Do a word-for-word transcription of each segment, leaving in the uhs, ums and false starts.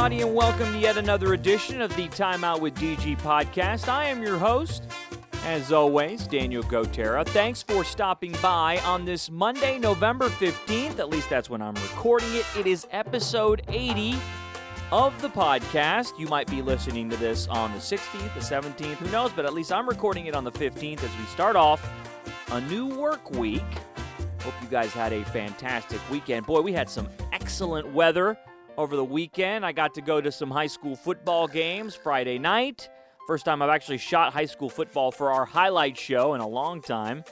everybody, and welcome to yet another edition of the Time Out with D G podcast. I am your host, as always, Daniel Gotera. Thanks for stopping by on this Monday, November fifteenth. At least that's when I'm recording it. It is episode eighty of the podcast. You might be listening to this on the sixteenth, the seventeenth, who knows, but at least I'm recording it on the fifteenth as we start off a new work week. Hope you guys had a fantastic weekend. Boy, we had some excellent weather over the weekend. I got to go to some high school football games Friday night. First time I've actually shot high school football for our highlight show in a long time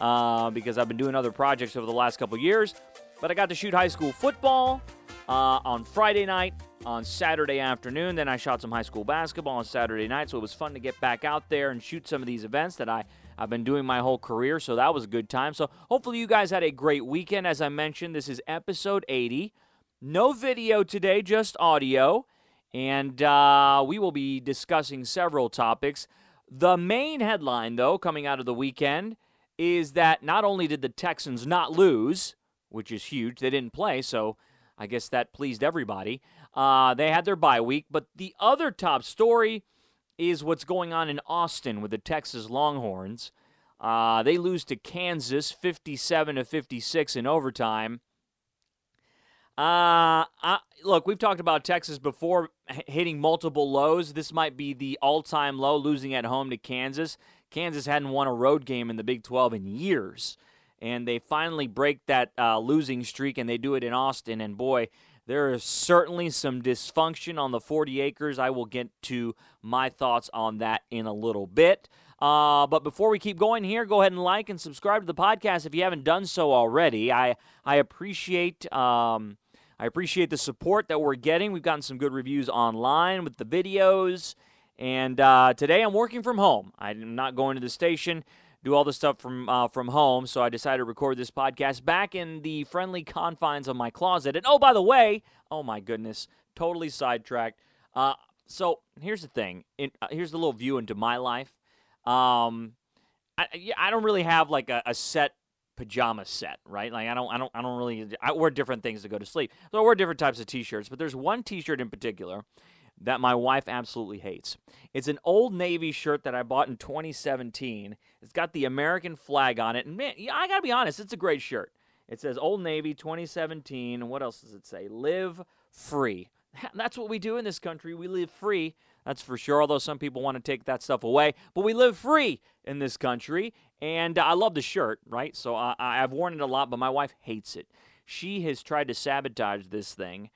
uh, because I've been doing other projects over the last couple years. But I got to shoot high school football uh, on Friday night, on Saturday afternoon. Then I shot some high school basketball on Saturday night, so it was fun to get back out there and shoot some of these events that I, I've been doing my whole career, so that was a good time. So hopefully you guys had a great weekend. As I mentioned, this is episode eighty. No video today, just audio, and uh, we will be discussing several topics. The main headline, though, coming out of the weekend is that not only did the Texans not lose, which is huge, they didn't play, so I guess that pleased everybody. Uh, they had their bye week, but the other top story is what's going on in Austin with the Texas Longhorns. Uh, they lose to Kansas fifty-seven to fifty-six in overtime. Uh, I, look, we've talked about Texas before h- hitting multiple lows. This might be the all-time low, losing at home to Kansas. Kansas hadn't won a road game in the Big twelve in years, and they finally break that uh, losing streak, and they do it in Austin. And, boy, there is certainly some dysfunction on the forty acres. I will get to my thoughts on that in a little bit. Uh, but before we keep going here, go ahead and like and subscribe to the podcast if you haven't done so already. I, I appreciate... Um, I appreciate the support that we're getting. We've gotten some good reviews online with the videos. And uh, today I'm working from home. I'm not going to the station, do all this stuff from uh, from home. So I decided to record this podcast back in the friendly confines of my closet. And oh, by the way, oh my goodness, totally sidetracked. Uh, so here's the thing. In, uh, here's the little view into my life. Um, I, I don't really have like a, a set pajama set, right? Like I don't, I don't, I don't really. I wear different things to go to sleep, so I wear different types of T-shirts. But there's one T-shirt in particular that my wife absolutely hates. It's an Old Navy shirt that I bought in twenty seventeen. It's got the American flag on it, and man, I gotta be honest, it's a great shirt. It says Old Navy twenty seventeen, and what else does it say? Live free. That's what we do in this country. We live free. That's for sure, although some people want to take that stuff away. But we live free in this country, and I love the shirt, right? So I, I've worn it a lot, but my wife hates it. She has tried to sabotage this thing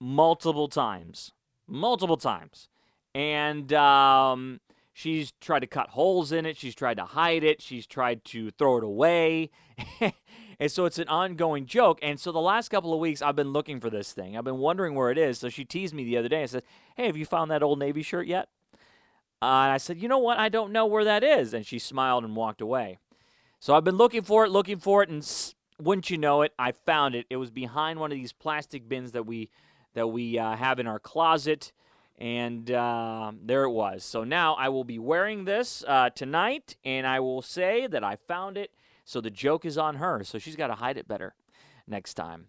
multiple times, multiple times. And um, she's tried to cut holes in it. She's tried to hide it. She's tried to throw it away. And so it's an ongoing joke. And so the last couple of weeks, I've been looking for this thing. I've been wondering where it is. So she teased me the other day and said, hey, have you found that Old Navy shirt yet? Uh, and I said, you know what? I don't know where that is. And she smiled and walked away. So I've been looking for it, looking for it. And wouldn't you know it, I found it. It was behind one of these plastic bins that we that we uh, have in our closet. And uh, there it was. So now I will be wearing this uh, tonight. And I will say that I found it. So the joke is on her, so she's got to hide it better next time.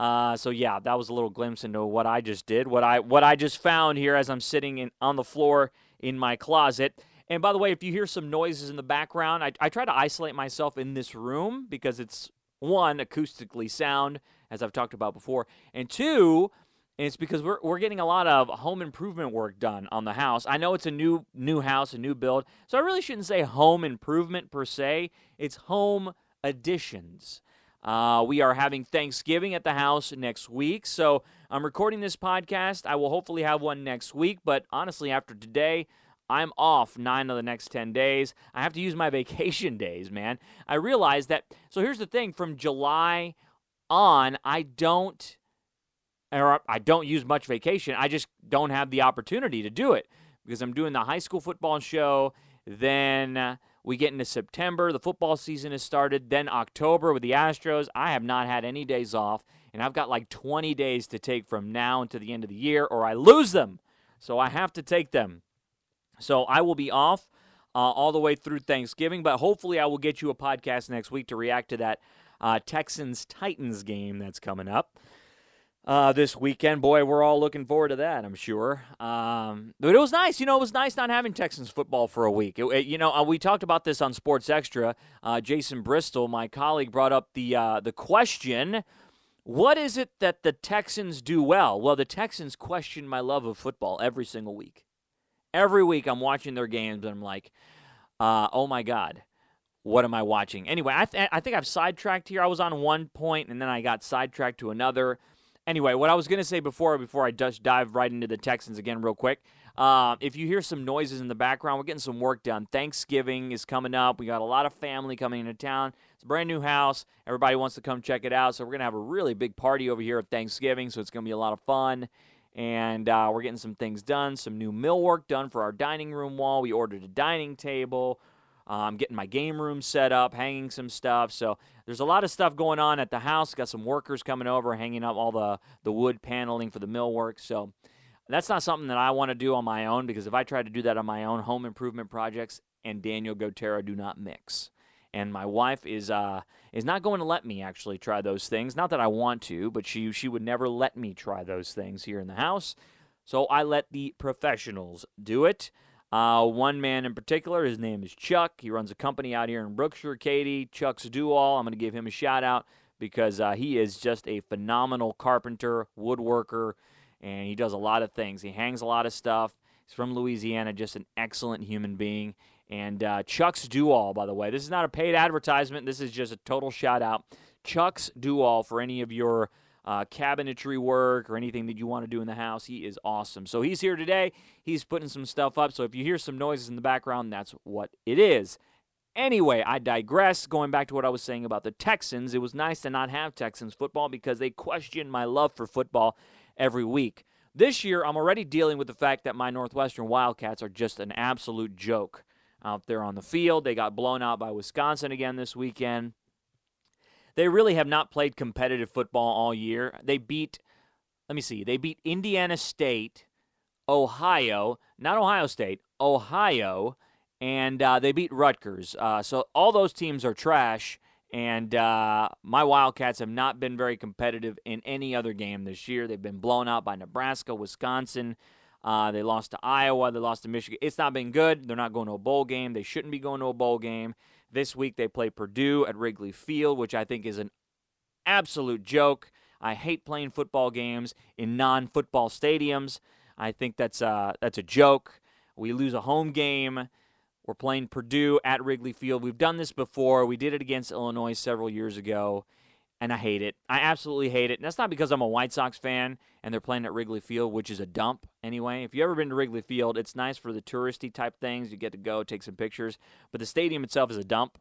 Uh, so, yeah, that was a little glimpse into what I just did, what I what I just found here as I'm sitting in, on the floor in my closet. And, by the way, if you hear some noises in the background, I, I try to isolate myself in this room because it's, one, acoustically sound, as I've talked about before, and, two, it's because we're we're getting a lot of home improvement work done on the house. I know it's a new new house, a new build, so I really shouldn't say home improvement per se. It's home additions. Uh, we are having Thanksgiving at the house next week, so I'm recording this podcast. I will hopefully have one next week, but honestly, after today, I'm off nine of the next ten days. I have to use my vacation days, man. I realize that. So here's the thing. From July on, I don't... or I don't use much vacation. I just don't have the opportunity to do it because I'm doing the high school football show. Then we get into September. The football season has started. Then October with the Astros. I have not had any days off, and I've got like twenty days to take from now until the end of the year, or I lose them. So I have to take them. So I will be off uh, all the way through Thanksgiving, but hopefully I will get you a podcast next week to react to that uh, Texans-Titans game that's coming up. uh, this weekend. Boy, we're all looking forward to that, I'm sure. Um, but it was nice. You know, it was nice not having Texans football for a week. It, it, you know, uh, we talked about this on Sports Extra. Uh, Jason Bristol, my colleague, brought up the uh, the question, what is it that the Texans do well? Well, the Texans question my love of football every single week. Every week I'm watching their games, and I'm like, uh, oh, my God, what am I watching? Anyway, I, th- I think I've sidetracked here. I was on one point, and then I got sidetracked to another. Anyway, what I was going to say before, before I just dive right into the Texans again real quick, uh, if you hear some noises in the background, we're getting some work done. Thanksgiving is coming up. We got a lot of family coming into town. It's a brand-new house. Everybody wants to come check it out, so we're going to have a really big party over here at Thanksgiving, so it's going to be a lot of fun. And uh, we're getting some things done, some new millwork done for our dining room wall. We ordered a dining table. I'm um, getting my game room set up, hanging some stuff. So there's a lot of stuff going on at the house. Got some workers coming over, hanging up all the, the wood paneling for the millwork. So that's not something that I want to do on my own, because if I try to do that on my own, home improvement projects and Daniel Gotera do not mix. And my wife is uh, is not going to let me actually try those things. Not that I want to, but she she would never let me try those things here in the house. So I let the professionals do it. Uh, one man in particular, his name is Chuck. He runs a company out here in Brookshire, Katy. Chuck's Do-All. I'm going to give him a shout-out because uh, he is just a phenomenal carpenter, woodworker, and he does a lot of things. He hangs a lot of stuff. He's from Louisiana, just an excellent human being. And uh, Chuck's Do-All, by the way. This is not a paid advertisement. This is just a total shout-out. Chuck's Do-All for any of your uh, cabinetry work or anything that you want to do in the house. He is awesome. So he's here today. He's putting some stuff up. So if you hear some noises in the background, that's what it is. Anyway, I digress. Going back to what I was saying about the Texans, it was nice to not have Texans football because they question my love for football every week. This year, I'm already dealing with the fact that my Northwestern Wildcats are just an absolute joke out there on the field. They got blown out by Wisconsin again this weekend. They really have not played competitive football all year. They beat, let me see, they beat Indiana State, Ohio, not Ohio State, Ohio, and uh, they beat Rutgers. Uh, so all those teams are trash, and uh, my Wildcats have not been very competitive in any other game this year. They've been blown out by Nebraska, Wisconsin. Uh, they lost to Iowa. They lost to Michigan. It's not been good. They're not going to a bowl game. They shouldn't be going to a bowl game. This week they play Purdue at Wrigley Field, which I think is an absolute joke. I hate playing football games in non-football stadiums. I think that's uh, that's a joke. We lose a home game. We're playing Purdue at Wrigley Field. We've done this before. We did it against Illinois several years ago. And I hate it. I absolutely hate it. And that's not because I'm a White Sox fan and they're playing at Wrigley Field, which is a dump anyway. If you've ever been to Wrigley Field, it's nice for the touristy type things. You get to go take some pictures. But the stadium itself is a dump.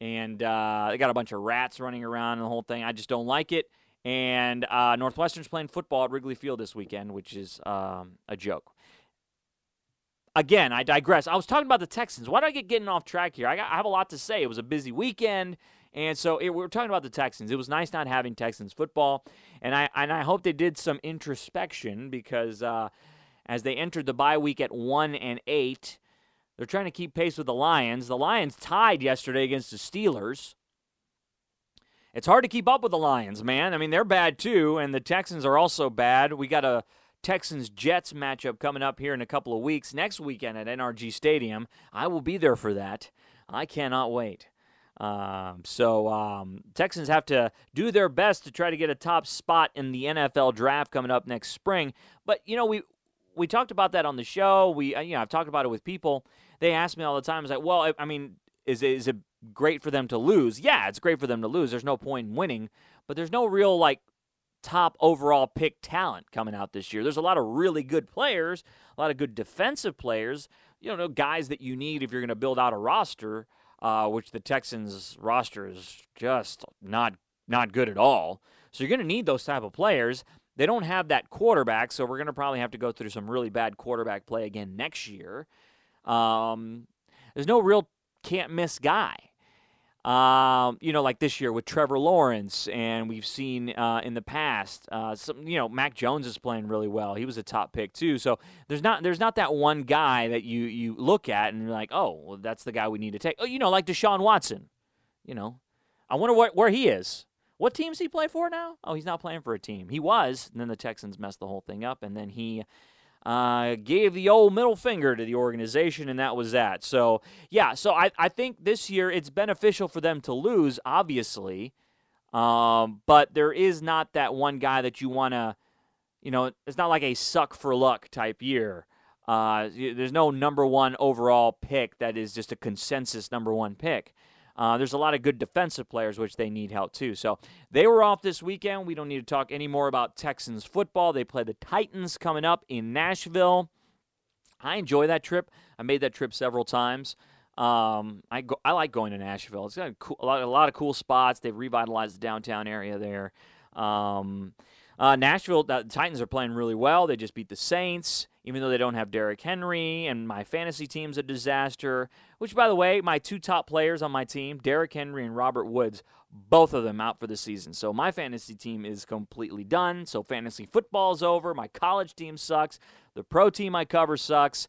And uh, they got a bunch of rats running around and the whole thing. I just don't like it. And uh, Northwestern's playing football at Wrigley Field this weekend, which is um, a joke. Again, I digress. I was talking about the Texans. Why do I get getting off track here? I, got, I have a lot to say. It was a busy weekend. And so it, we're talking about the Texans. It was nice not having Texans football, and I and I hope they did some introspection because uh, as they entered the bye week at one and eight, they're trying to keep pace with the Lions. The Lions tied yesterday against the Steelers. It's hard to keep up with the Lions, man. I mean, they're bad too, and the Texans are also bad. We got a Texans-Jets matchup coming up here in a couple of weeks. Next weekend at N R G Stadium, I will be there for that. I cannot wait. Um, so um, Texans have to do their best to try to get a top spot in the N F L draft coming up next spring. But, you know, we we talked about that on the show. We, you know, I've talked about it with people. They ask me all the time, it's like, well, I, I mean, is, is it great for them to lose? Yeah, it's great for them to lose. There's no point in winning. But there's no real, like, top overall pick talent coming out this year. There's a lot of really good players, a lot of good defensive players, you know, guys that you need if you're going to build out a roster. Uh, which the Texans roster is just not not good at all. So you're going to need those type of players. They don't have that quarterback, so we're going to probably have to go through some really bad quarterback play again next year. Um, there's no real can't-miss guy. Um, you know, like this year with Trevor Lawrence, and we've seen uh, in the past, uh, some, you know, Mac Jones is playing really well. He was a top pick too. So there's not there's not that one guy that you you look at and you're like, oh, well, that's the guy we need to take. Oh, you know, like Deshaun Watson. You know, I wonder what where he is. What team does he play for now? Oh, he's not playing for a team. He was, and then the Texans messed the whole thing up, and then he uh, gave the old middle finger to the organization, and that was that. So, yeah, so I, I think this year it's beneficial for them to lose, obviously, um, but there is not that one guy that you want to, you know, it's not like a suck-for-luck type year. Uh, there's no number one overall pick that is just a consensus number one pick. Uh, there's a lot of good defensive players, which they need help too. So they were off this weekend. We don't need to talk any more about Texans football. They play the Titans coming up in Nashville. I enjoy that trip. I made that trip several times. Um, I go, I like going to Nashville. It's got a, cool, a, lot, a lot of cool spots. They've revitalized the downtown area there. Um, uh, Nashville, the Titans are playing really well. They just beat the Saints, even though they don't have Derrick Henry, and my fantasy team's a disaster, which, by the way, my two top players on my team, Derrick Henry and Robert Woods, both of them out for the season. So my fantasy team is completely done. So fantasy football's over. My college team sucks. The pro team I cover sucks.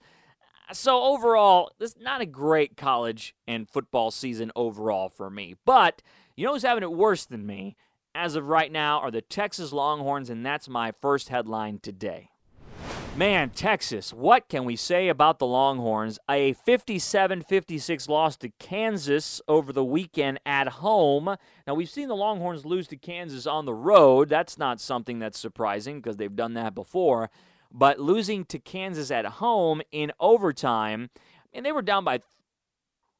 So overall, this is not a great college and football season overall for me. But you know who's having it worse than me, as of right now, are the Texas Longhorns, and that's my first headline today. Man, Texas, what can we say about the Longhorns? A fifty-seven fifty-six loss to Kansas over the weekend at home. Now, we've seen the Longhorns lose to Kansas on the road. That's not something that's surprising because they've done that before. But losing to Kansas at home in overtime, and they were down by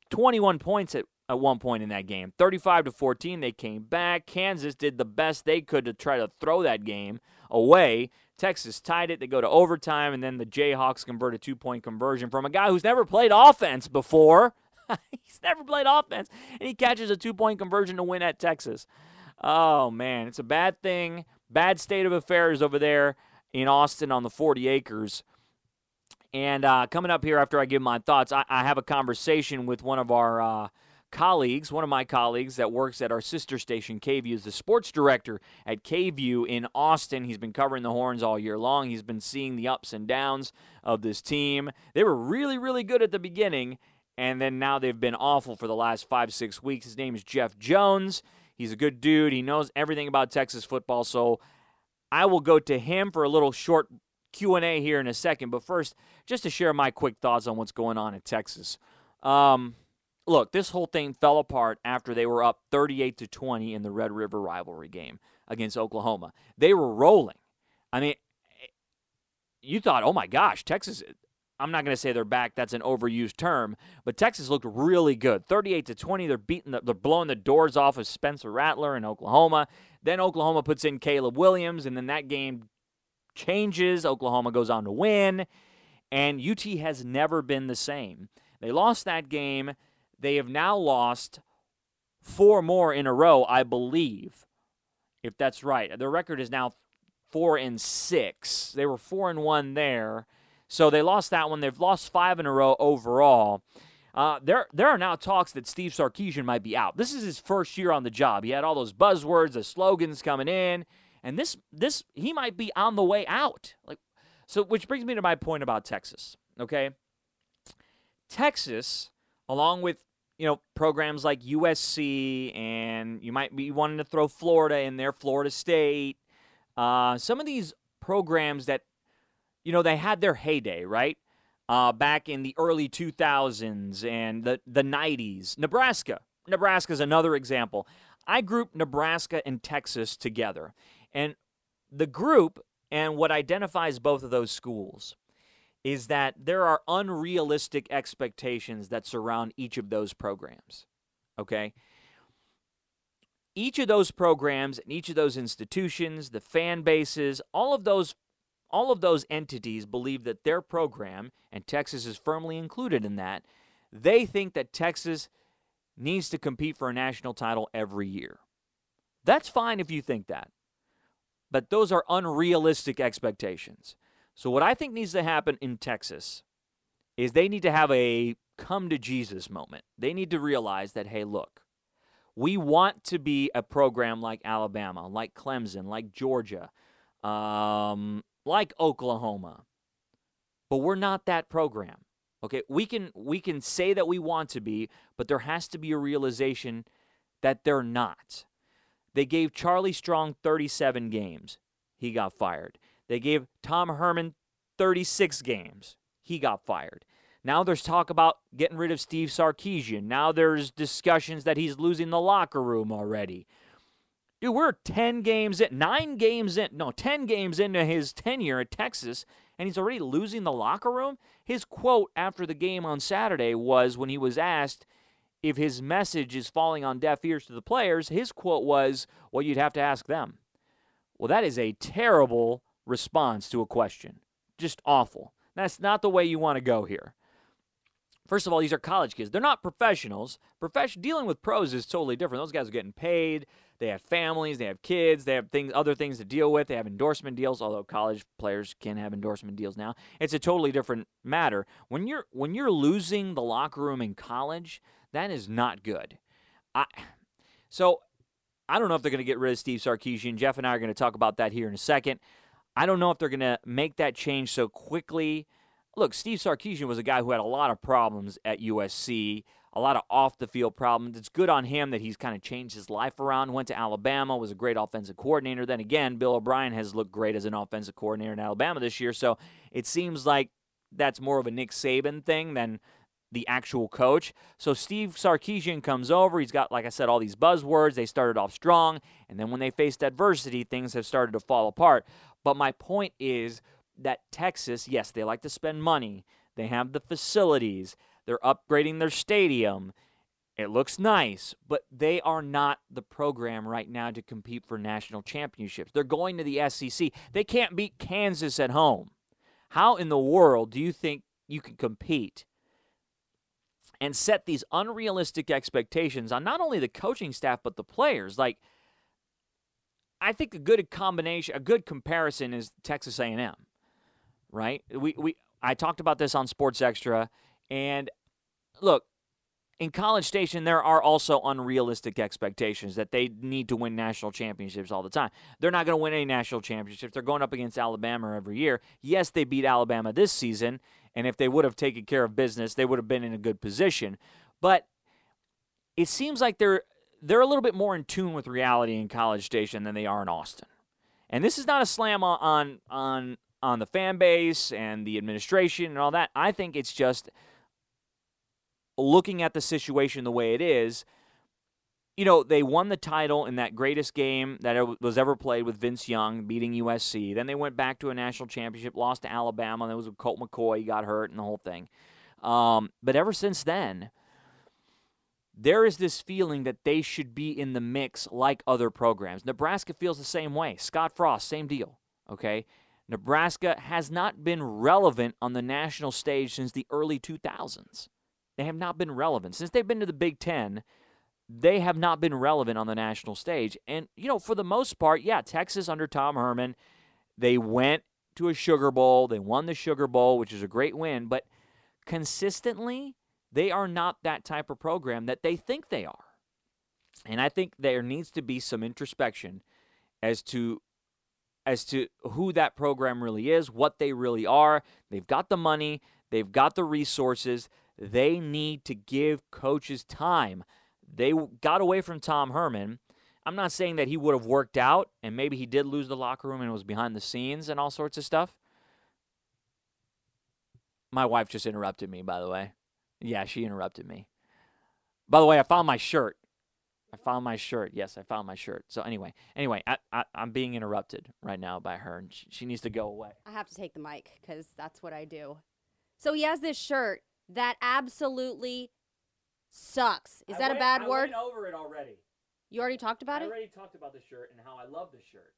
twenty-one points at, at one point in that game. thirty-five to fourteen, they came back. Kansas did the best they could to try to throw that game away. Texas tied it. They go to overtime, and then the Jayhawks convert a two-point conversion from a guy who's never played offense before. He's never played offense, and he catches a two-point conversion to win at Texas. Oh, man, it's a bad thing. Bad state of affairs over there in Austin on the forty acres. And uh, coming up here after I give my thoughts, I, I have a conversation with one of our uh, colleagues, one of my colleagues that works at our sister station, K V U, is the sports director at K V U in Austin. He's been covering the Horns all year long. He's been seeing the ups and downs of this team. They were really, really good at the beginning, and then now they've been awful for the last five, six weeks. His name is Jeff Jones. He's a good dude. He knows everything about Texas football, so I will go to him for a little short Q and A here in a second, but first, just to share my quick thoughts on what's going on in Texas. Um... Look, this whole thing fell apart after they were up thirty-eight to twenty in the Red River rivalry game against Oklahoma. They were rolling. I mean, you thought, oh my gosh, Texas, I'm not going to say they're back. That's an overused term, but Texas looked really good. thirty-eight to twenty, they're beating the, they're blowing the doors off of Spencer Rattler in Oklahoma. Then Oklahoma puts in Caleb Williams, and then that game changes. Oklahoma goes on to win, and U T has never been the same. They lost that game. They have now lost four more in a row, I believe, if that's right. Their record is now four and six. They were four and one there, so they lost that one. They've lost five in a row overall. Uh, there, there are now talks that Steve Sarkisian might be out. This is his first year on the job. He had all those buzzwords, the slogans coming in, and this, this, he might be on the way out. Like, so, which brings me to my point about Texas. Okay, Texas, along with, you know, programs like U S C, and you might be wanting to throw Florida in there, Florida State. Uh, some of these programs that, you know, they had their heyday, right, uh, back in the early two thousands and the, the nineties. Nebraska. Nebraska is another example. I grouped Nebraska and Texas together. And the group and what identifies both of those schools is that there are unrealistic expectations that surround each of those programs, okay? Each of those programs and each of those institutions, the fan bases, all of those all of those entities believe that their program, and Texas is firmly included in that, they think that Texas needs to compete for a national title every year. That's fine if you think that, but those are unrealistic expectations. So what I think needs to happen in Texas is they need to have a come-to-Jesus moment. They need to realize that, hey, look, we want to be a program like Alabama, like Clemson, like Georgia, um, like Oklahoma, but we're not that program. Okay, we can we can say that we want to be, but there has to be a realization that they're not. They gave Charlie Strong thirty-seven games. He got fired. They gave Tom Herman thirty-six games. He got fired. Now there's talk about getting rid of Steve Sarkisian. Now there's discussions that he's losing the locker room already. Dude, we're ten games in, nine games in, no, ten games into his tenure at Texas, and he's already losing the locker room? His quote after the game on Saturday was, when he was asked if his message is falling on deaf ears to the players, his quote was, well, you'd have to ask them. Well, that is a terrible response to a question. Just awful. That's not the way you want to go here. First of all, these are college kids. They're not professionals. Profession, dealing with pros is totally different. Those guys are getting paid. They have families. They have kids. They have things, other things to deal with. They have endorsement deals, although college players can have endorsement deals now. It's a totally different matter. When you're when you're losing the locker room in college, that is not good. I, so I don't know if they're going to get rid of Steve Sarkisian. Jeff and I are going to talk about that here in a second. I don't know if they're going to make that change so quickly. Look, Steve Sarkisian was a guy who had a lot of problems at U S C, a lot of off-the-field problems. It's good on him that he's kind of changed his life around, went to Alabama, was a great offensive coordinator. Then again, Bill O'Brien has looked great as an offensive coordinator in Alabama this year, so it seems like that's more of a Nick Saban thing than the actual coach. So Steve Sarkisian comes over. He's got, like I said, all these buzzwords. They started off strong, and then when they faced adversity, things have started to fall apart. But my point is that Texas, yes, they like to spend money. They have the facilities. They're upgrading their stadium. It looks nice, but they are not the program right now to compete for national championships. They're going to the S E C. They can't beat Kansas at home. How in the world do you think you can compete and set these unrealistic expectations on not only the coaching staff but the players? Like, I think a good combination, a good comparison is Texas A and M, right? We we I talked about this on Sports Extra, and look, in College Station there are also unrealistic expectations that they need to win national championships all the time. They're not going to win any national championships. They're going up against Alabama every year. Yes, they beat Alabama this season, and if they would have taken care of business, they would have been in a good position. But it seems like they're they're a little bit more in tune with reality in College Station than they are in Austin. And this is not a slam on on on, on the fan base and the administration and all that. I think it's just looking at the situation the way it is. You know, they won the title in that greatest game that was ever played with Vince Young, beating U S C. Then they went back to a national championship, lost to Alabama. That was with Colt McCoy. He got hurt and the whole thing. Um, but ever since then, there is this feeling that they should be in the mix like other programs. Nebraska feels the same way. Scott Frost, same deal, okay? Nebraska has not been relevant on the national stage since the early two thousands. They have not been relevant. Since they've been to the Big Ten, they have not been relevant on the national stage. And, you know, for the most part, yeah, Texas under Tom Herman, they went to a Sugar Bowl. They won the Sugar Bowl, which is a great win. But consistently, they are not that type of program that they think they are. And I think there needs to be some introspection as to as to who that program really is, what they really are. They've got the money. They've got the resources. They need to give coaches time. They got away from Tom Herman. I'm not saying that he would have worked out, and maybe he did lose the locker room and was behind the scenes and all sorts of stuff. My wife just interrupted me, by the way. Yeah, she interrupted me. By the way, I found my shirt. I found my shirt. Yes, I found my shirt. So anyway, anyway, I, I, I'm being interrupted right now by her, and she, she needs to go away. I have to take the mic because that's what I do. So he has this shirt that absolutely sucks. Is I that went, a bad I word? I went over it already. You already talked about I it? I already talked about the shirt and how I love the shirt.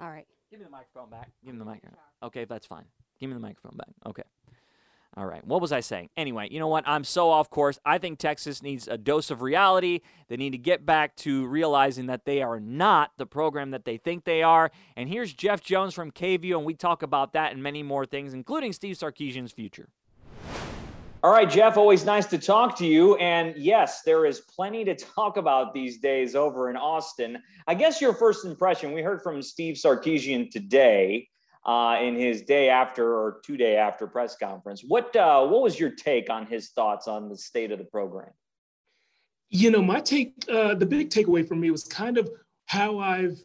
All right. Give me the microphone back. Give me the microphone. Okay, that's fine. Give me the microphone back. Okay. All right, what was I saying? Anyway, you know what? I'm so off course. I think Texas needs a dose of reality. They need to get back to realizing that they are not the program that they think they are. And here's Jeff Jones from K V U, and we talk about that and many more things, including Steve Sarkisian's future. All right, Jeff, always nice to talk to you. And yes, there is plenty to talk about these days over in Austin. I guess your first impression, we heard from Steve Sarkisian today. Uh, in his day after or two day after press conference. What uh, what was your take on his thoughts on the state of the program? You know, my take, uh, the big takeaway for me was kind of how I've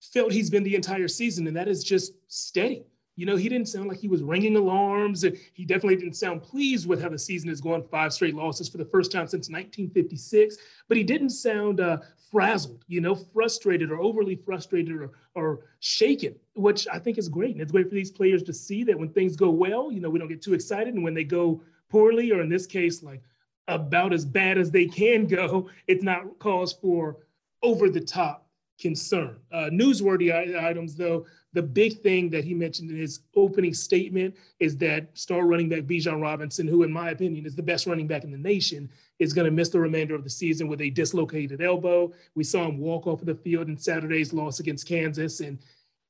felt he's been the entire season, and that is just steady. You know, he didn't sound like he was ringing alarms, and he definitely didn't sound pleased with how the season has gone, five straight losses for the first time since nineteen fifty-six, but he didn't sound uh, frazzled, you know, frustrated or overly frustrated or, or shaken, which I think is great. And it's great for these players to see that when things go well, you know, we don't get too excited, and when they go poorly, or in this case, like about as bad as they can go, it's not cause for over-the-top concern. Uh, newsworthy items, though, the big thing that he mentioned in his opening statement is that star running back Bijan Robinson, who in my opinion is the best running back in the nation, is going to miss the remainder of the season with a dislocated elbow. We saw him walk off of the field in Saturday's loss against Kansas, and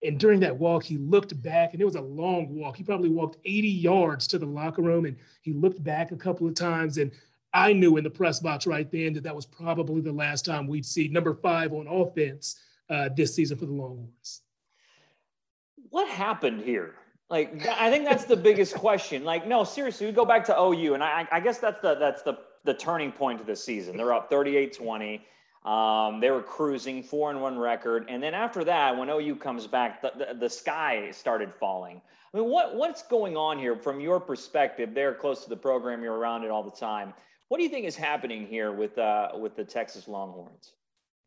and during that walk, he looked back, and it was a long walk. He probably walked eighty yards to the locker room, and he looked back a couple of times, and I knew in the press box right then that that was probably the last time we'd see number five on offense uh, this season for the Longhorns. What happened here? Like, I think that's the biggest question. Like, no, seriously, we go back to O U, and I, I guess that's the that's the the turning point of this season. They're up thirty-eight twenty. Um, they were cruising, four and one record, and then after that, when O U comes back, the, the the sky started falling. I mean, what what's going on here from your perspective? They're close to the program. You're around it all the time. What do you think is happening here with uh, with the Texas Longhorns?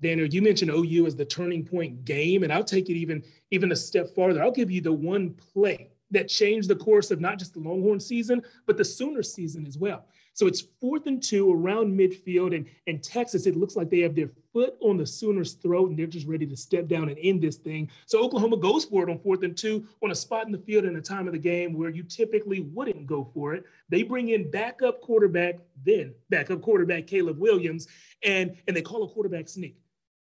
Daniel, you mentioned O U as the turning point game, and I'll take it even, even a step farther. I'll give you the one play that changed the course of not just the Longhorn season, but the Sooner season as well. So it's fourth and two around midfield, and, and Texas, it looks like they have their foot on the Sooners' throat, and they're just ready to step down and end this thing. So Oklahoma goes for it on fourth and two on a spot in the field in a time of the game where you typically wouldn't go for it. They bring in backup quarterback, then backup quarterback Caleb Williams, and, and they call a quarterback sneak.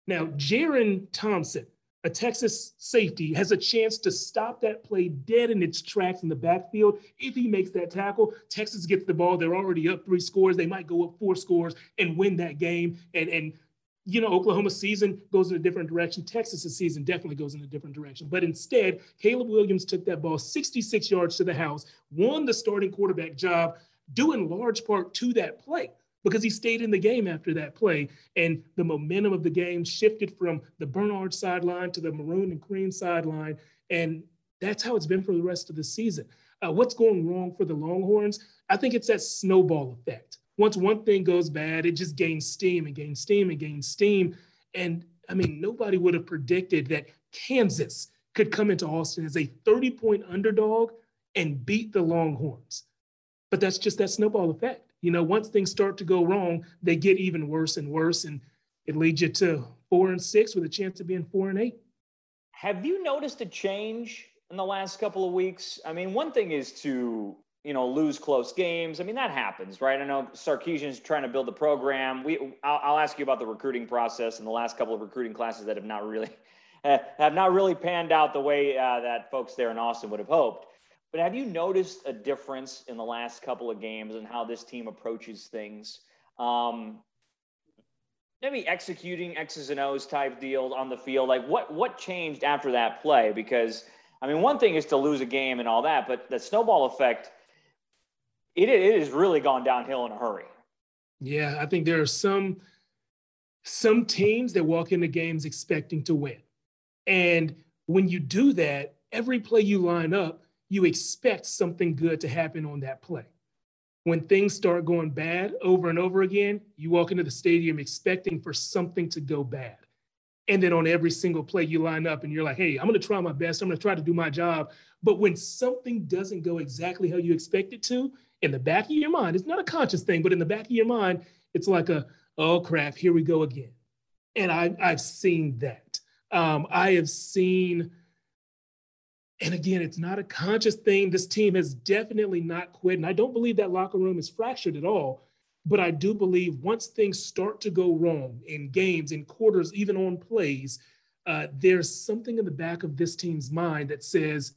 Now, Jaron Thompson, a Texas safety, has a chance to stop that play dead in its tracks in the backfield. If he makes that tackle, Texas gets the ball. They're already up three scores. They might go up four scores and win that game. And, and you know, Oklahoma's season goes in a different direction. Texas's season definitely goes in a different direction. But instead, Caleb Williams took that ball sixty-six yards to the house, won the starting quarterback job, due in large part to that play, because he stayed in the game after that play, and the momentum of the game shifted from the Bernard sideline to the maroon and cream sideline, and that's how it's been for the rest of the season. Uh, what's going wrong for the Longhorns? I think it's that snowball effect. Once one thing goes bad, it just gains steam and gains steam and gains steam, and I mean, nobody would have predicted that Kansas could come into Austin as a thirty-point underdog and beat the Longhorns, but that's just that snowball effect. You know, once things start to go wrong, they get even worse and worse, and it leads you to four and six with a chance of being four and eight. Have you noticed a change in the last couple of weeks? I mean, one thing is to, you know, lose close games. I mean, that happens, right? I know Sarkisian's trying to build the program. We, I'll, I'll ask you about the recruiting process and the last couple of recruiting classes that have not really, have not really panned out the way uh, that folks there in Austin would have hoped. But have you noticed a difference in the last couple of games and how this team approaches things? Um, maybe executing X's and O's type deals on the field. Like what, what changed after that play? Because I mean, one thing is to lose a game and all that, but the snowball effect, it, it has really gone downhill in a hurry. Yeah. I think there are some, some teams that walk into games expecting to win. And when you do that, every play you line up, you expect something good to happen on that play. When things start going bad over and over again, you walk into the stadium expecting for something to go bad. And then on every single play you line up and you're like, hey, I'm going to try my best. I'm going to try to do my job. But when something doesn't go exactly how you expect it to, in the back of your mind, it's not a conscious thing, but in the back of your mind, it's like a, oh crap, here we go again. And I, I've seen that. Um, I have seen And again, it's not a conscious thing. This team has definitely not quit. And I don't believe that locker room is fractured at all. But I do believe once things start to go wrong in games, in quarters, even on plays, uh, there's something in the back of this team's mind that says,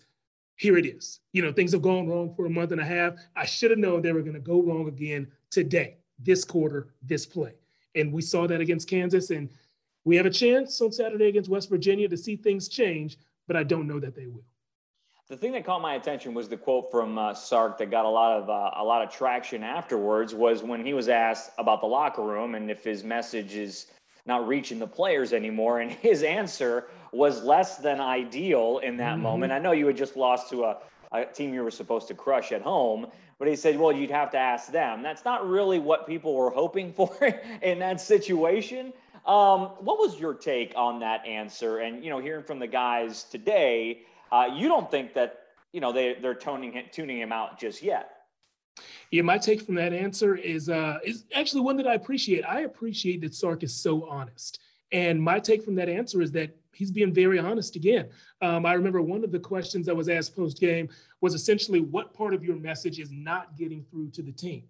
here it is. You know, things have gone wrong for a month and a half. I should have known they were going to go wrong again today, this quarter, this play. And we saw that against Kansas. And we have a chance on Saturday against West Virginia to see things change, but I don't know that they will. The thing that caught my attention was the quote from uh, Sark that got a lot of uh, a lot of traction afterwards, was when he was asked about the locker room and if his message is not reaching the players anymore. And his answer was less than ideal in that mm-hmm. moment. I know you had just lost to a, a team you were supposed to crush at home, but he said, well, you'd have to ask them. That's not really what people were hoping for in that situation. Um, what was your take on that answer? And, you know, hearing from the guys today, uh, you don't think that, you know, they, they're toning, tuning him out just yet. Yeah, my take from that answer is uh, is actually one that I appreciate. I appreciate that Sark is so honest. And my take from that answer is that he's being very honest again. Um, I remember one of the questions I was asked post-game was essentially, what part of your message is not getting through to the team?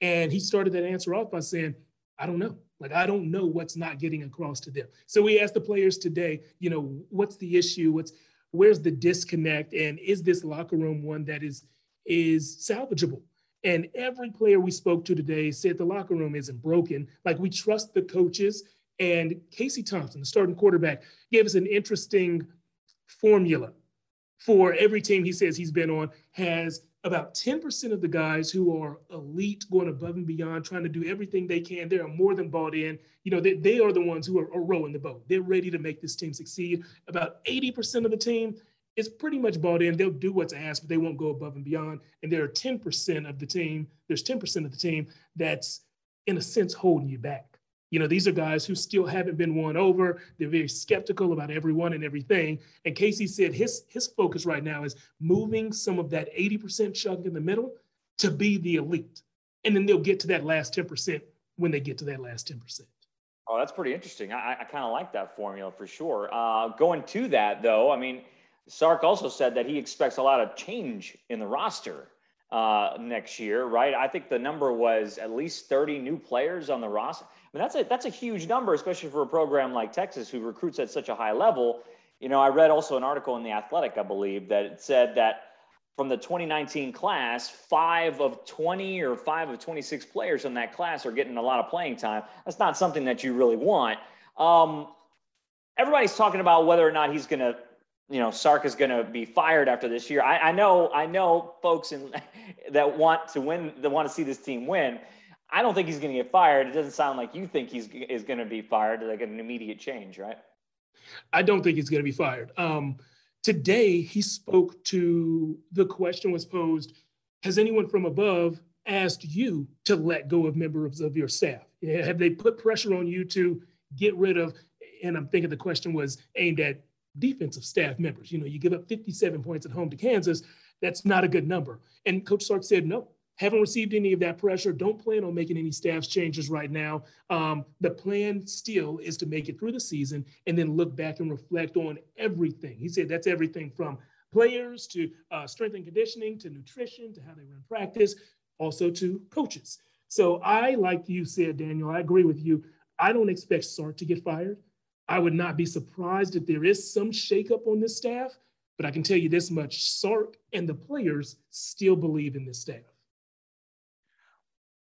And he started that answer off by saying, I don't know. Like, I don't know what's not getting across to them. So we asked the players today, you know, what's the issue? What's where's the disconnect? And is this locker room one that is is salvageable? And every player we spoke to today said the locker room isn't broken. Like, we trust the coaches. And Casey Thompson, the starting quarterback, gave us an interesting formula for every team he says he's been on has about ten percent of the guys who are elite, going above and beyond, trying to do everything they can. They are more than bought in. You know, they, they are the ones who are, are rowing the boat. They're ready to make this team succeed. About eighty percent of the team is pretty much bought in. They'll do what's asked, but they won't go above and beyond. And there are ten percent of the team, there's ten percent of the team that's, in a sense, holding you back. You know, these are guys who still haven't been won over. They're very skeptical about everyone and everything. And Casey said his his focus right now is moving some of that eighty percent chunk in the middle to be the elite. And then they'll get to that last ten percent when they get to that last ten percent. Oh, that's pretty interesting. I, I kind of like that formula for sure. Uh, going to that, though, I mean, Sark also said that he expects a lot of change in the roster uh, next year, right? I think the number was at least thirty new players on the roster. I mean, that's a, that's a huge number, especially for a program like Texas who recruits at such a high level. You know, I read also an article in The Athletic, I believe, that it said that from the twenty nineteen class, five of twenty or five of twenty-six players in that class are getting a lot of playing time. That's not something that you really want. Um, everybody's talking about whether or not he's going to, you know, Sark is going to be fired after this year. I, I know, I know folks in, that want to win, that want to see this team win. I don't think he's going to get fired. It doesn't sound like you think he's is going to be fired, like an immediate change, right? I don't think he's going to be fired. Um, today, he spoke to the question was posed, has anyone from above asked you to let go of members of your staff? Have they put pressure on you to get rid of, and I'm thinking the question was aimed at defensive staff members. You know, you give up fifty-seven points at home to Kansas. That's not a good number. And Coach Sark said, no, haven't received any of that pressure. Don't plan on making any staff changes right now. Um, the plan still is to make it through the season and then look back and reflect on everything. He said that's everything from players to uh, strength and conditioning to nutrition to how they run practice, also to coaches. So I, like you said, Daniel, I agree with you. I don't expect Sark to get fired. I would not be surprised if there is some shakeup on this staff, but I can tell you this much, Sark and the players still believe in this staff.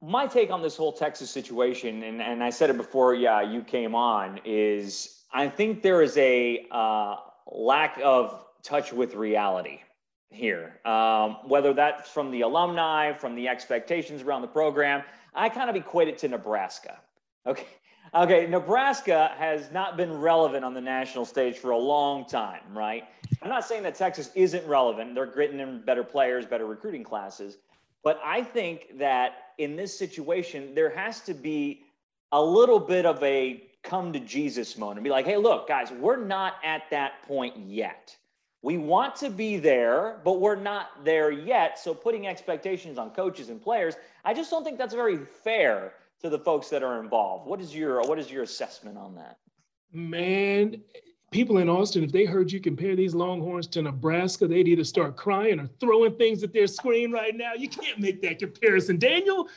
My take on this whole Texas situation, and, and I said it before, yeah, you came on, is I think there is a uh, lack of touch with reality here, um, whether that's from the alumni, from the expectations around the program. I kind of equate it to Nebraska, okay? Okay, Nebraska has not been relevant on the national stage for a long time, right? I'm not saying that Texas isn't relevant. They're getting in better players, better recruiting classes. But I think that in this situation, there has to be a little bit of a come to Jesus moment and be like, hey, look, guys, we're not at that point yet. We want to be there, but we're not there yet. So putting expectations on coaches and players, I just don't think that's very fair to the folks that are involved. What is your what is your assessment on that? Man, people in Austin, if they heard you compare these Longhorns to Nebraska, they'd either start crying or throwing things at their screen right now. You can't make that comparison, Daniel.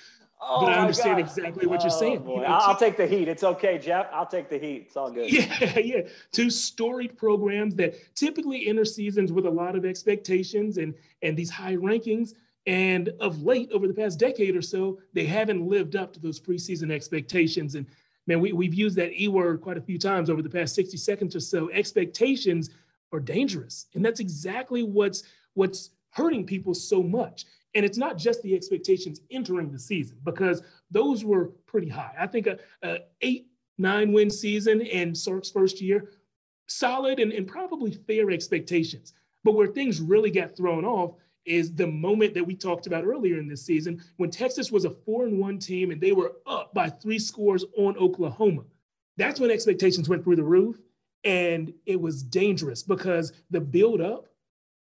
Oh, but I understand God. exactly what oh, you're saying. You know, I'll two, take the heat. It's okay, Jeff. I'll take the heat. It's all good. Yeah, yeah. Two storied programs that typically enter seasons with a lot of expectations and and these high rankings. And of late, over the past decade or so, they haven't lived up to those preseason expectations. And man, we, we've used that E word quite a few times over the past sixty seconds or so. Expectations are dangerous. And that's exactly what's what's hurting people so much. And it's not just the expectations entering the season, because those were pretty high. I think a, a eight, nine win season in Sark's first year, solid and, and probably fair expectations. But where things really got thrown off is the moment that we talked about earlier in this season, when Texas was a four and one team and they were up by three scores on Oklahoma. That's when expectations went through the roof, and it was dangerous because the buildup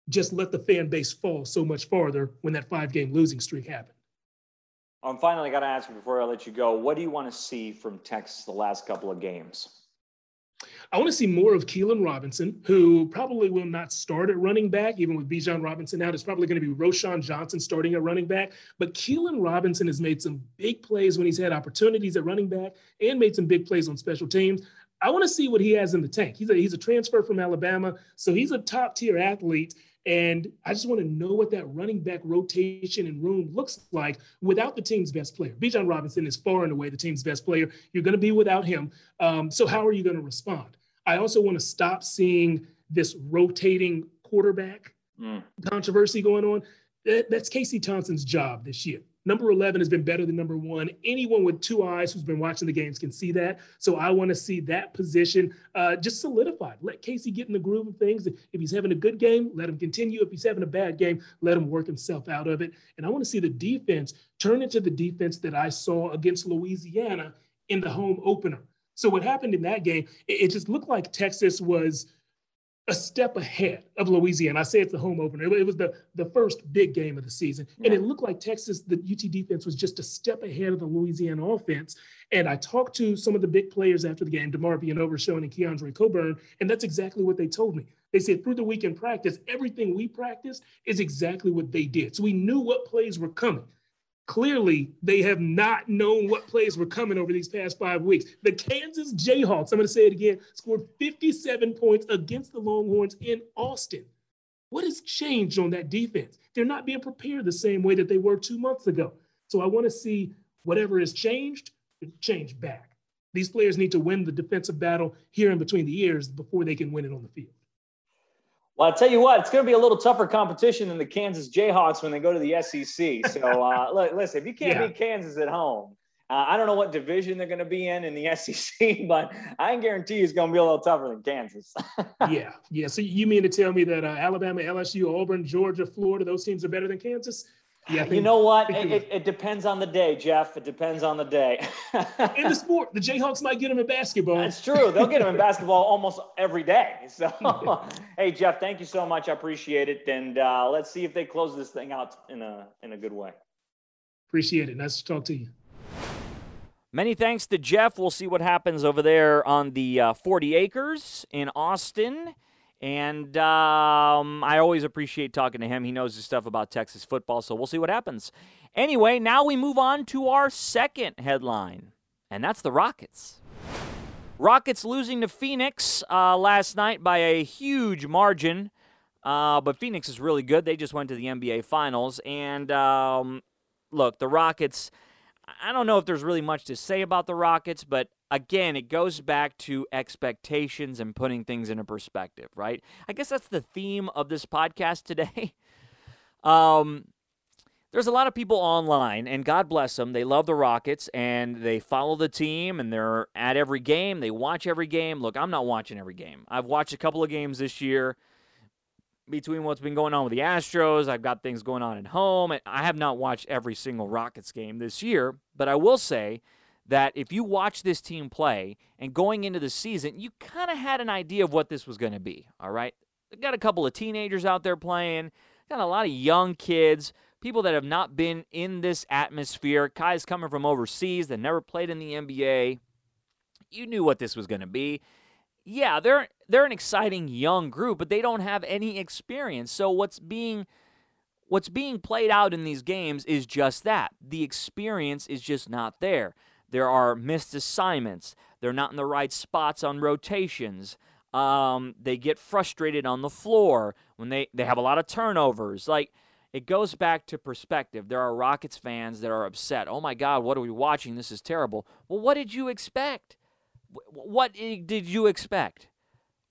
just let the fan base fall so much farther when that five-game losing streak happened. I'm finally got to ask you before I let you go, what do you want to see from Texas the last couple of games? I want to see more of Keelan Robinson, who probably will not start at running back, even with Bijan Robinson out. It's probably going to be Roshan Johnson starting at running back. But Keelan Robinson has made some big plays when he's had opportunities at running back and made some big plays on special teams. I want to see what he has in the tank. He's a, he's a transfer from Alabama, so he's a top-tier athlete. And I just want to know what that running back rotation and room looks like without the team's best player. Bijan Robinson is far and away the team's best player. You're going to be without him. Um, so how are you going to respond? I also want to stop seeing this rotating quarterback mm. controversy going on. That, that's Casey Thompson's job this year. Number eleven has been better than number one. Anyone with two eyes who's been watching the games can see that. So I want to see that position uh, just solidified. Let Casey get in the groove of things. If he's having a good game, let him continue. If he's having a bad game, let him work himself out of it. And I want to see the defense turn into the defense that I saw against Louisiana in the home opener. So what happened in that game, it, it just looked like Texas was a step ahead of Louisiana. I say it's the home opener. It was the, the first big game of the season. Yeah. And it looked like Texas, the U T defense was just a step ahead of the Louisiana offense. And I talked to some of the big players after the game, DeMar Villanueva and Keandre Coburn, and that's exactly what they told me. They said through the weekend practice, everything we practiced is exactly what they did. So we knew what plays were coming. Clearly, they have not known what plays were coming over these past five weeks. The Kansas Jayhawks, I'm going to say it again, scored fifty-seven points against the Longhorns in Austin. What has changed on that defense? They're not being prepared the same way that they were two months ago. So I want to see whatever has changed, change back. These players need to win the defensive battle here in between the ears before they can win it on the field. Well, I'll tell you what, it's going to be a little tougher competition than the Kansas Jayhawks when they go to the S E C. So, uh, listen, if you can't yeah. beat Kansas at home, uh, I don't know what division they're going to be in in the S E C, but I can guarantee you it's going to be a little tougher than Kansas. yeah, yeah. So you mean to tell me that uh, Alabama, L S U, Auburn, Georgia, Florida, those teams are better than Kansas? Yeah, think, you know what? It, it, it depends on the day, Jeff. It depends on the day. In the sport, the Jayhawks might get them in basketball. That's true. They'll get them in basketball almost every day. So, hey, Jeff, thank you so much. I appreciate it. And uh, let's see if they close this thing out in a in a good way. Appreciate it. Nice to talk to you. Many thanks to Jeff. We'll see what happens over there on the uh, forty acres in Austin. And um, I always appreciate talking to him. He knows his stuff about Texas football, so we'll see what happens. Anyway, now we move on to our second headline, and that's the Rockets. Rockets losing to Phoenix uh, last night by a huge margin, uh, but Phoenix is really good. They just went to the N B A Finals. And, um, look, the Rockets, I don't know if there's really much to say about the Rockets, but again, it goes back to expectations and putting things into perspective, right? I guess that's the theme of this podcast today. um, there's a lot of people online, and God bless them. They love the Rockets, and they follow the team, and they're at every game. They watch every game. Look, I'm not watching every game. I've watched a couple of games this year. Between what's been going on with the Astros, I've got things going on at home, and I have not watched every single Rockets game this year, but I will say that if you watch this team play and going into the season, you kind of had an idea of what this was going to be, all right? They've got a couple of teenagers out there playing, got a lot of young kids, people that have not been in this atmosphere, guys coming from overseas that never played in the N B A. You knew what this was going to be. Yeah, they're they're an exciting young group, but they don't have any experience. So what's being what's being played out in these games is just that. The experience is just not there. There are missed assignments. They're not in the right spots on rotations. Um, they get frustrated on the floor when they, they have a lot of turnovers. Like, it goes back to perspective. There are Rockets fans that are upset. Oh, my God, what are we watching? This is terrible. Well, what did you expect? What did you expect?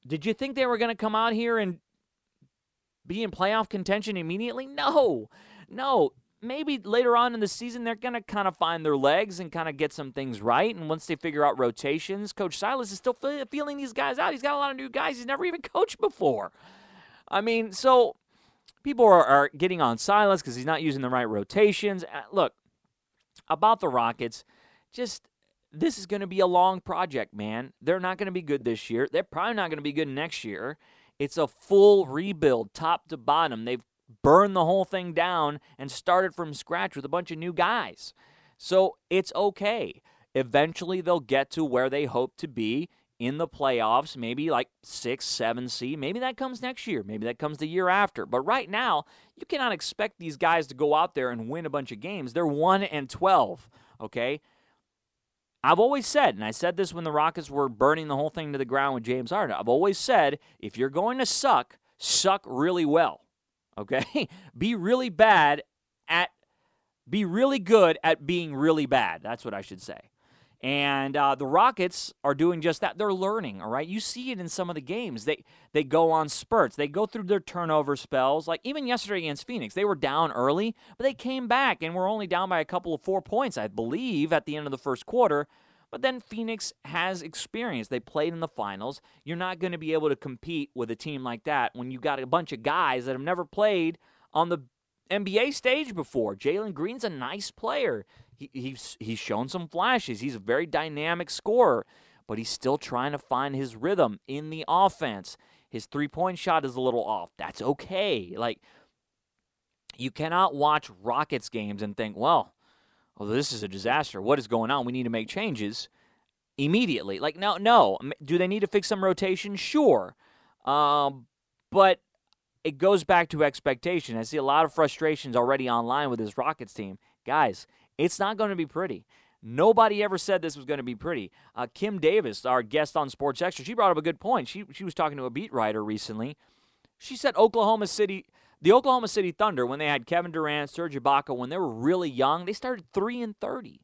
Did you think they were going to come out here and be in playoff contention immediately? No, no. Maybe later on in the season, they're going to kind of find their legs and kind of get some things right. And once they figure out rotations, Coach Silas is still fe- feeling these guys out. He's got a lot of new guys. He's never even coached before. I mean, so people are, are getting on Silas because he's not using the right rotations. Look, about the Rockets, just this is going to be a long project, man. They're not going to be good this year. They're probably not going to be good next year. It's a full rebuild, top to bottom. They've burned the whole thing down and started from scratch with a bunch of new guys. So it's okay. Eventually they'll get to where they hope to be in the playoffs, maybe like six, seven seed. Maybe that comes next year. Maybe that comes the year after. But right now, you cannot expect these guys to go out there and win a bunch of games. They're one and twelve, okay? I've always said, and I said this when the Rockets were burning the whole thing to the ground with James Harden, I've always said, if you're going to suck, suck really well. Okay, be really bad at, be really good at being really bad. That's what I should say. And uh, the Rockets are doing just that. They're learning, all right? You see it in some of the games. They they go on spurts. They go through their turnover spells. Like even yesterday against Phoenix, they were down early, but they came back and were only down by a couple of four points, I believe, at the end of the first quarter. But then Phoenix has experience. They played in the finals. You're not going to be able to compete with a team like that when you got a bunch of guys that have never played on the N B A stage before. Jalen Green's a nice player. He, he's, he's shown some flashes. He's a very dynamic scorer, but he's still trying to find his rhythm in the offense. His three-point shot is a little off. That's okay. Like, you cannot watch Rockets games and think, well, well, this is a disaster. What is going on? We need to make changes immediately. Like, no, no. Do they need to fix some rotation? Sure. Um, but it goes back to expectation. I see a lot of frustrations already online with this Rockets team. Guys, it's not going to be pretty. Nobody ever said this was going to be pretty. Uh, Kim Davis, our guest on Sports Extra, she brought up a good point. She, she was talking to a beat writer recently. She said Oklahoma City... The Oklahoma City Thunder, when they had Kevin Durant, Serge Ibaka, when they were really young, they started three and thirty.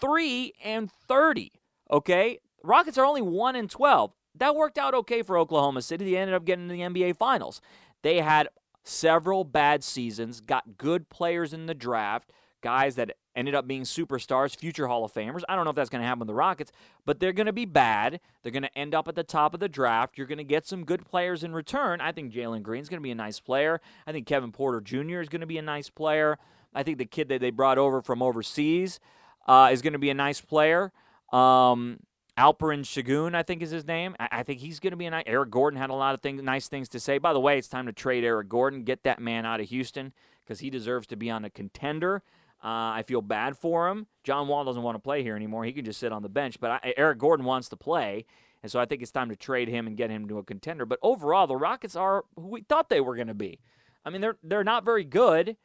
three and thirty, okay? Rockets are only one and twelve. That worked out okay for Oklahoma City. They ended up getting to the N B A Finals. They had several bad seasons, got good players in the draft, guys that ended up being superstars, future Hall of Famers. I don't know if that's going to happen with the Rockets, but they're going to be bad. They're going to end up at the top of the draft. You're going to get some good players in return. I think Jalen Green's going to be a nice player. I think Kevin Porter Junior is going to be a nice player. I think the kid that they brought over from overseas uh, is going to be a nice player. Um, Alperen Şengün, I think is his name. I, I think he's going to be a nice. Eric Gordon had a lot of things, nice things to say. By the way, it's time to trade Eric Gordon. Get that man out of Houston because he deserves to be on a contender. Uh, I feel bad for him. John Wall doesn't want to play here anymore. He can just sit on the bench. But I, Eric Gordon wants to play, and so I think it's time to trade him and get him to a contender. But overall, the Rockets are who we thought they were going to be. I mean, they're they're not very good.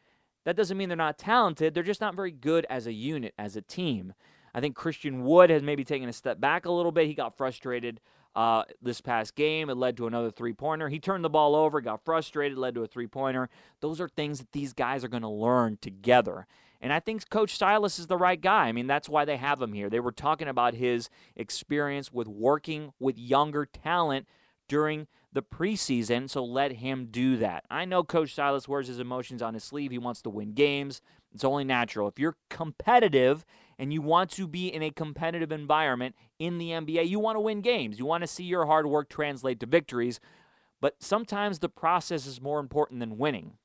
That doesn't mean they're not talented. They're just not very good as a unit, as a team. I think Christian Wood has maybe taken a step back a little bit. He got frustrated uh, this past game. It led to another three-pointer. He turned the ball over, got frustrated, led to a three-pointer. Those are things that these guys are going to learn together. And I think Coach Silas is the right guy. I mean, that's why they have him here. They were talking about his experience with working with younger talent during the preseason, so let him do that. I know Coach Silas wears his emotions on his sleeve. He wants to win games. It's only natural. If you're competitive and you want to be in a competitive environment in the N B A, you want to win games. You want to see your hard work translate to victories. But sometimes the process is more important than winning.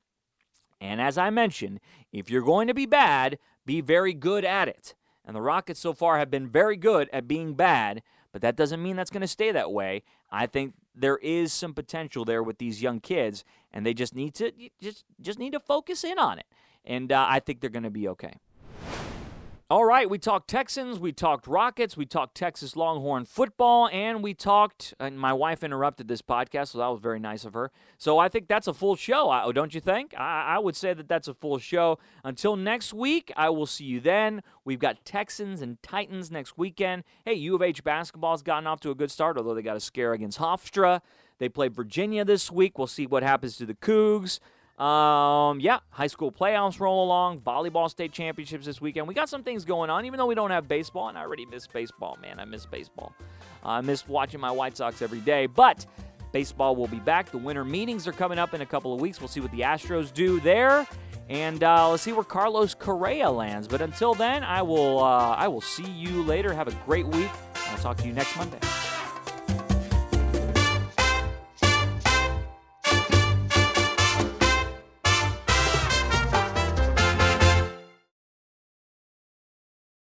And as I mentioned, if you're going to be bad, be very good at it. And the Rockets so far have been very good at being bad, but that doesn't mean that's going to stay that way. I think there is some potential there with these young kids, and they just need to just just need to focus in on it. And uh, I think they're going to be okay. All right, we talked Texans, we talked Rockets, we talked Texas Longhorn football, and we talked, and my wife interrupted this podcast, so that was very nice of her. So I think that's a full show, don't you think? I, I would say that that's a full show. Until next week, I will see you then. We've got Texans and Titans next weekend. Hey, U of H basketball's gotten off to a good start, although they got a scare against Hofstra. They play Virginia this week. We'll see what happens to the Cougs. Um, yeah, high school playoffs roll along, volleyball state championships this weekend. We got some things going on, even though we don't have baseball, and I already miss baseball, man. I miss baseball. Uh, I miss watching my White Sox every day, but Baseball will be back. The winter meetings are coming up in a couple of weeks. We'll see what the Astros do there. And uh, let's see where Carlos Correa lands. But until then, I will, uh, I will see you later. Have a great week. I'll talk to you next Monday.